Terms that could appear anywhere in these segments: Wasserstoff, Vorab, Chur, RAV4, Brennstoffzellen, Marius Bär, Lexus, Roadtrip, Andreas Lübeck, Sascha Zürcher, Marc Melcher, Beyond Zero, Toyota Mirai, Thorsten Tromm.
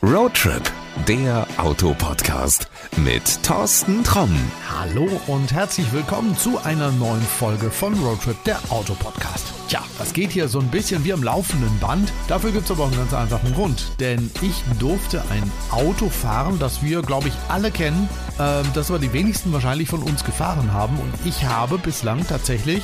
Roadtrip, der Autopodcast mit Thorsten Tromm. Hallo und herzlich willkommen zu einer neuen Folge von Roadtrip, der Autopodcast. Tja, das geht hier so ein bisschen wie am laufenden Band. Dafür gibt es aber einen ganz einfachen Grund. Denn ich durfte ein Auto fahren, das wir, glaube ich, alle kennen, das aber die wenigsten wahrscheinlich von uns gefahren haben. Und ich habe bislang tatsächlich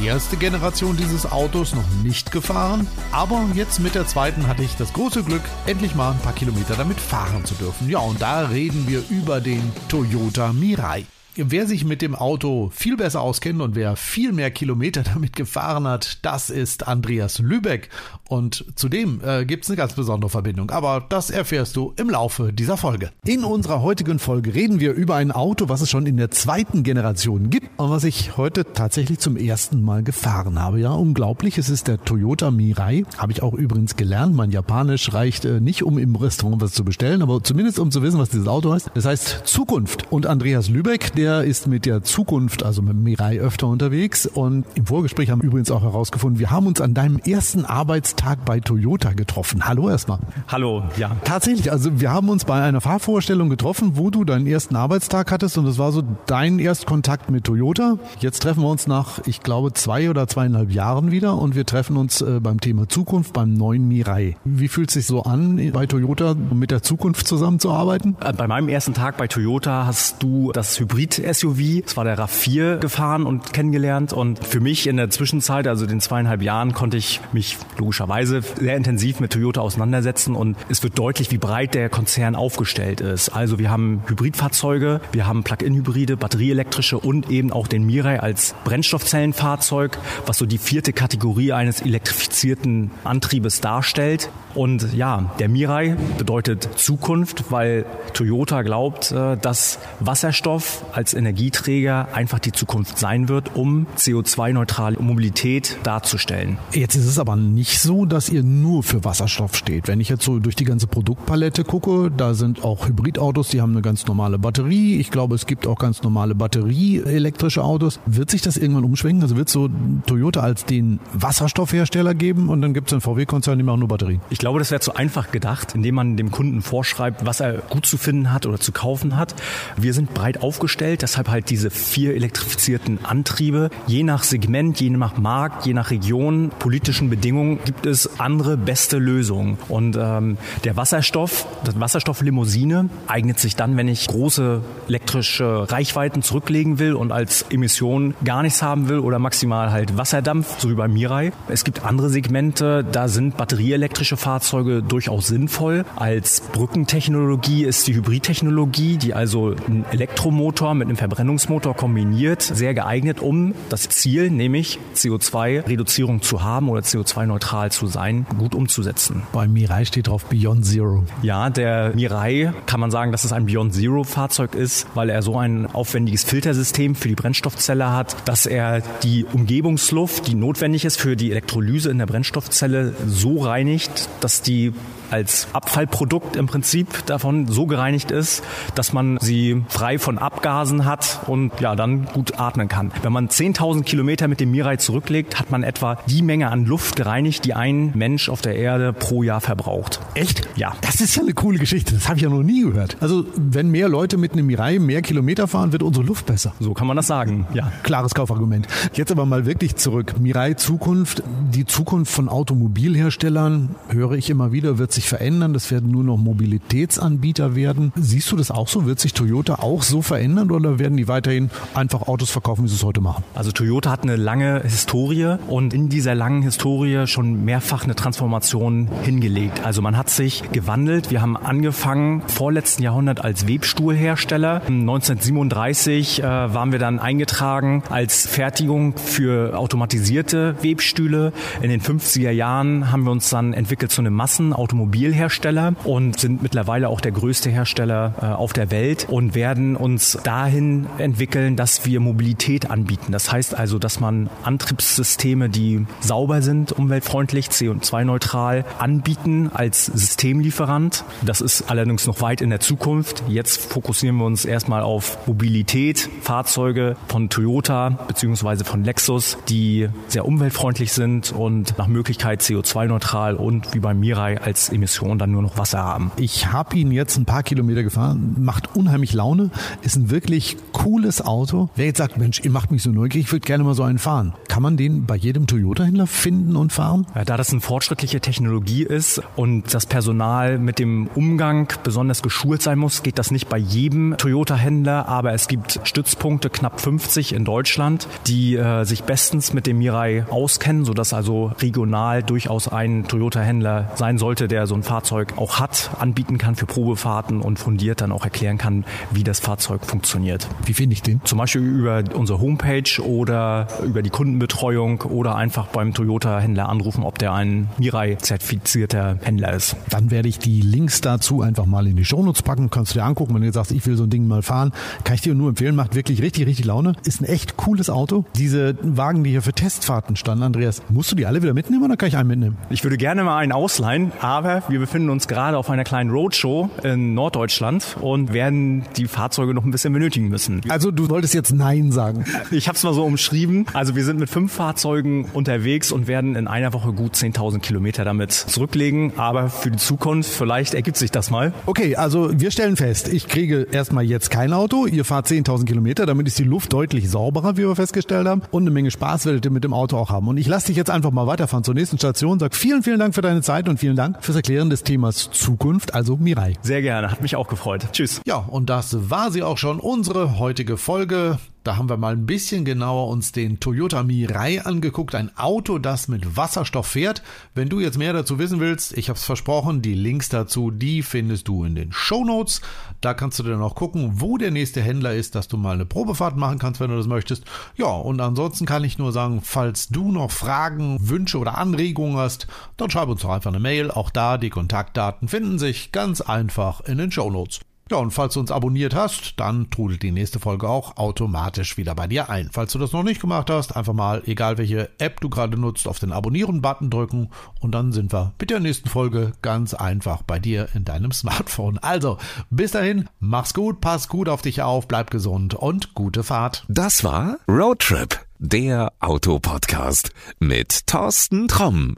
die erste Generation dieses Autos noch nicht gefahren. Aber jetzt mit der zweiten hatte ich das große Glück, endlich mal ein paar Kilometer damit fahren zu dürfen. Ja, und da reden wir über den Toyota Mirai. Wer sich mit dem Auto viel besser auskennt und wer viel mehr Kilometer damit gefahren hat, das ist Andreas Lübeck. Und zudem gibt es eine ganz besondere Verbindung, aber das erfährst du im Laufe dieser Folge. In unserer heutigen Folge reden wir über ein Auto, was es schon in der zweiten Generation gibt und was ich heute tatsächlich zum ersten Mal gefahren habe. Ja, unglaublich, es ist der Toyota Mirai. Habe ich auch übrigens gelernt, mein Japanisch reicht nicht, um im Restaurant was zu bestellen, aber zumindest um zu wissen, was dieses Auto heißt. Das heißt Zukunft. Und Andreas Lübeck, der ist mit der Zukunft, also mit Mirai, öfter unterwegs. Und im Vorgespräch haben wir übrigens auch herausgefunden, wir haben uns an deinem ersten Arbeitstag bei Toyota getroffen. Hallo erstmal. Hallo, ja. Tatsächlich, also wir haben uns bei einer Fahrvorstellung getroffen, wo du deinen ersten Arbeitstag hattest und das war so dein Erstkontakt mit Toyota. Jetzt treffen wir uns nach, ich glaube, 2 oder 2,5 Jahren wieder und wir treffen uns beim Thema Zukunft beim neuen Mirai. Wie fühlt es sich so an, bei Toyota mit der Zukunft zusammenzuarbeiten? Bei meinem ersten Tag bei Toyota hast du das Hybrid-SUV, es war der RAV4, gefahren und kennengelernt und für mich in der Zwischenzeit, also den 2,5 Jahren, konnte ich mich logischerweise sehr intensiv mit Toyota auseinandersetzen und es wird deutlich, wie breit der Konzern aufgestellt ist. Also wir haben Hybridfahrzeuge, wir haben Plug-in-Hybride, batterieelektrische und eben auch den Mirai als Brennstoffzellenfahrzeug, was so die 4. Kategorie eines elektrifizierten Antriebes darstellt. Und ja, der Mirai bedeutet Zukunft, weil Toyota glaubt, dass Wasserstoff als Energieträger einfach die Zukunft sein wird, um CO2-neutrale Mobilität darzustellen. Jetzt ist es aber nicht so, dass ihr nur für Wasserstoff steht. Wenn ich jetzt so durch die ganze Produktpalette gucke, da sind auch Hybridautos, die haben eine ganz normale Batterie. Ich glaube, es gibt auch ganz normale batterieelektrische Autos. Wird sich das irgendwann umschwenken? Also wird es so Toyota als den Wasserstoffhersteller geben und dann gibt es einen VW-Konzern, die machen nur Batterien? Ich glaube, das wäre zu einfach gedacht, indem man dem Kunden vorschreibt, was er gut zu finden hat oder zu kaufen hat. Wir sind breit aufgestellt. Deshalb halt diese 4 elektrifizierten Antriebe. Je nach Segment, je nach Markt, je nach Region, politischen Bedingungen gibt es andere beste Lösungen. Und der Wasserstoff, das Wasserstofflimousine eignet sich dann, wenn ich große elektrische Reichweiten zurücklegen will und als Emission gar nichts haben will oder maximal halt Wasserdampf, so wie beim Mirai. Es gibt andere Segmente, da sind batterieelektrische Fahrzeuge durchaus sinnvoll. Als Brückentechnologie ist die Hybridtechnologie, die also einen Elektromotor mit einem Verbrennungsmotor kombiniert, sehr geeignet, um das Ziel, nämlich CO2-Reduzierung zu haben oder CO2-neutral zu sein, gut umzusetzen. Beim Mirai steht drauf Beyond Zero. Ja, der Mirai, kann man sagen, dass es ein Beyond Zero-Fahrzeug ist, weil er so ein aufwendiges Filtersystem für die Brennstoffzelle hat, dass er die Umgebungsluft, die notwendig ist für die Elektrolyse in der Brennstoffzelle, so reinigt, dass die als Abfallprodukt im Prinzip davon so gereinigt ist, dass man sie frei von Abgasen hat und ja dann gut atmen kann. Wenn man 10.000 Kilometer mit dem Mirai zurücklegt, hat man etwa die Menge an Luft gereinigt, die ein Mensch auf der Erde pro Jahr verbraucht. Echt? Ja. Das ist ja eine coole Geschichte. Das habe ich ja noch nie gehört. Also wenn mehr Leute mit einem Mirai mehr Kilometer fahren, wird unsere Luft besser. So kann man das sagen. Ja. Klares Kaufargument. Jetzt aber mal wirklich zurück. Mirai Zukunft. Die Zukunft von Automobilherstellern, höre ich immer wieder, wird sich verändern. Das werden nur noch Mobilitätsanbieter werden. Siehst du das auch so? Wird sich Toyota auch so verändern oder werden die weiterhin einfach Autos verkaufen, wie sie es heute machen? Also Toyota hat eine lange Historie und in dieser langen Historie schon mehrfach eine Transformation hingelegt. Also man hat sich gewandelt. Wir haben angefangen vorletzten Jahrhundert als Webstuhlhersteller. 1937 waren wir dann eingetragen als Fertigung für automatisierte Webstühle. In den 50er Jahren haben wir uns dann entwickelt zu einem Massenautomobilhersteller und sind mittlerweile auch der größte Hersteller auf der Welt und werden uns dahin entwickeln, dass wir Mobilität anbieten. Das heißt also, dass man Antriebssysteme, die sauber sind, umweltfreundlich, CO2-neutral anbieten als Systemlieferant. Das ist allerdings noch weit in der Zukunft. Jetzt fokussieren wir uns erstmal auf Mobilität, Fahrzeuge von Toyota bzw. von Lexus, die sehr umweltfreundlich sind und nach Möglichkeit CO2-neutral und wie beim Mirai als Treibhausgasemissionen dann nur noch Wasser haben. Ich habe ihn jetzt ein paar Kilometer gefahren, macht unheimlich Laune, ist ein wirklich cooles Auto. Wer jetzt sagt, Mensch, ihr macht mich so neugierig, ich würde gerne mal so einen fahren. Kann man den bei jedem Toyota-Händler finden und fahren? Ja, da das eine fortschrittliche Technologie ist und das Personal mit dem Umgang besonders geschult sein muss, geht das nicht bei jedem Toyota-Händler, aber es gibt Stützpunkte, knapp 50 in Deutschland, die sich bestens mit dem Mirai auskennen, sodass also regional durchaus ein Toyota-Händler sein sollte, der so ein Fahrzeug auch hat, anbieten kann für Probefahrten und fundiert dann auch erklären kann, wie das Fahrzeug funktioniert. Wie finde ich den? Zum Beispiel über unsere Homepage oder über die Kundenbetreuung oder einfach beim Toyota-Händler anrufen, ob der ein Mirai-zertifizierter Händler ist. Dann werde ich die Links dazu einfach mal in die Shownotes packen, kannst du dir angucken, wenn du jetzt sagst, ich will so ein Ding mal fahren, kann ich dir nur empfehlen, macht wirklich richtig Laune, ist ein echt cooles Auto. Diese Wagen, die hier für Testfahrten standen, Andreas, musst du die alle wieder mitnehmen oder kann ich einen mitnehmen? Ich würde gerne mal einen ausleihen, aber wir befinden uns gerade auf einer kleinen Roadshow in Norddeutschland und werden die Fahrzeuge noch ein bisschen benötigen müssen. Also du wolltest jetzt Nein sagen. Ich habe es mal so umschrieben. Also wir sind mit 5 Fahrzeugen unterwegs und werden in einer Woche gut 10.000 Kilometer damit zurücklegen, aber für die Zukunft vielleicht ergibt sich das mal. Okay, also wir stellen fest, ich kriege erstmal jetzt kein Auto, ihr fahrt 10.000 Kilometer, damit ist die Luft deutlich sauberer, wie wir festgestellt haben, und eine Menge Spaß werdet ihr mit dem Auto auch haben. Und ich lasse dich jetzt einfach mal weiterfahren zur nächsten Station, sag vielen Dank für deine Zeit und vielen Dank fürs Erklären des Themas Zukunft, also Mirai. Sehr gerne, hat mich auch gefreut. Tschüss. Ja, und das war sie auch schon, unsere heutige Folge. Da haben wir mal ein bisschen genauer uns den Toyota Mirai angeguckt, ein Auto, das mit Wasserstoff fährt. Wenn du jetzt mehr dazu wissen willst, ich habe es versprochen, die Links dazu, die findest du in den Shownotes. Da kannst du dann auch gucken, wo der nächste Händler ist, dass du mal eine Probefahrt machen kannst, wenn du das möchtest. Ja, und ansonsten kann ich nur sagen, falls du noch Fragen, Wünsche oder Anregungen hast, dann schreib uns doch einfach eine Mail. Auch da, die Kontaktdaten finden sich ganz einfach in den Shownotes. Ja, und falls du uns abonniert hast, dann trudelt die nächste Folge auch automatisch wieder bei dir ein. Falls du das noch nicht gemacht hast, einfach mal, egal welche App du gerade nutzt, auf den Abonnieren-Button drücken und dann sind wir mit der nächsten Folge ganz einfach bei dir in deinem Smartphone. Also, bis dahin, mach's gut, pass gut auf dich auf, bleib gesund und gute Fahrt. Das war Roadtrip, der Autopodcast mit Thorsten Tromm.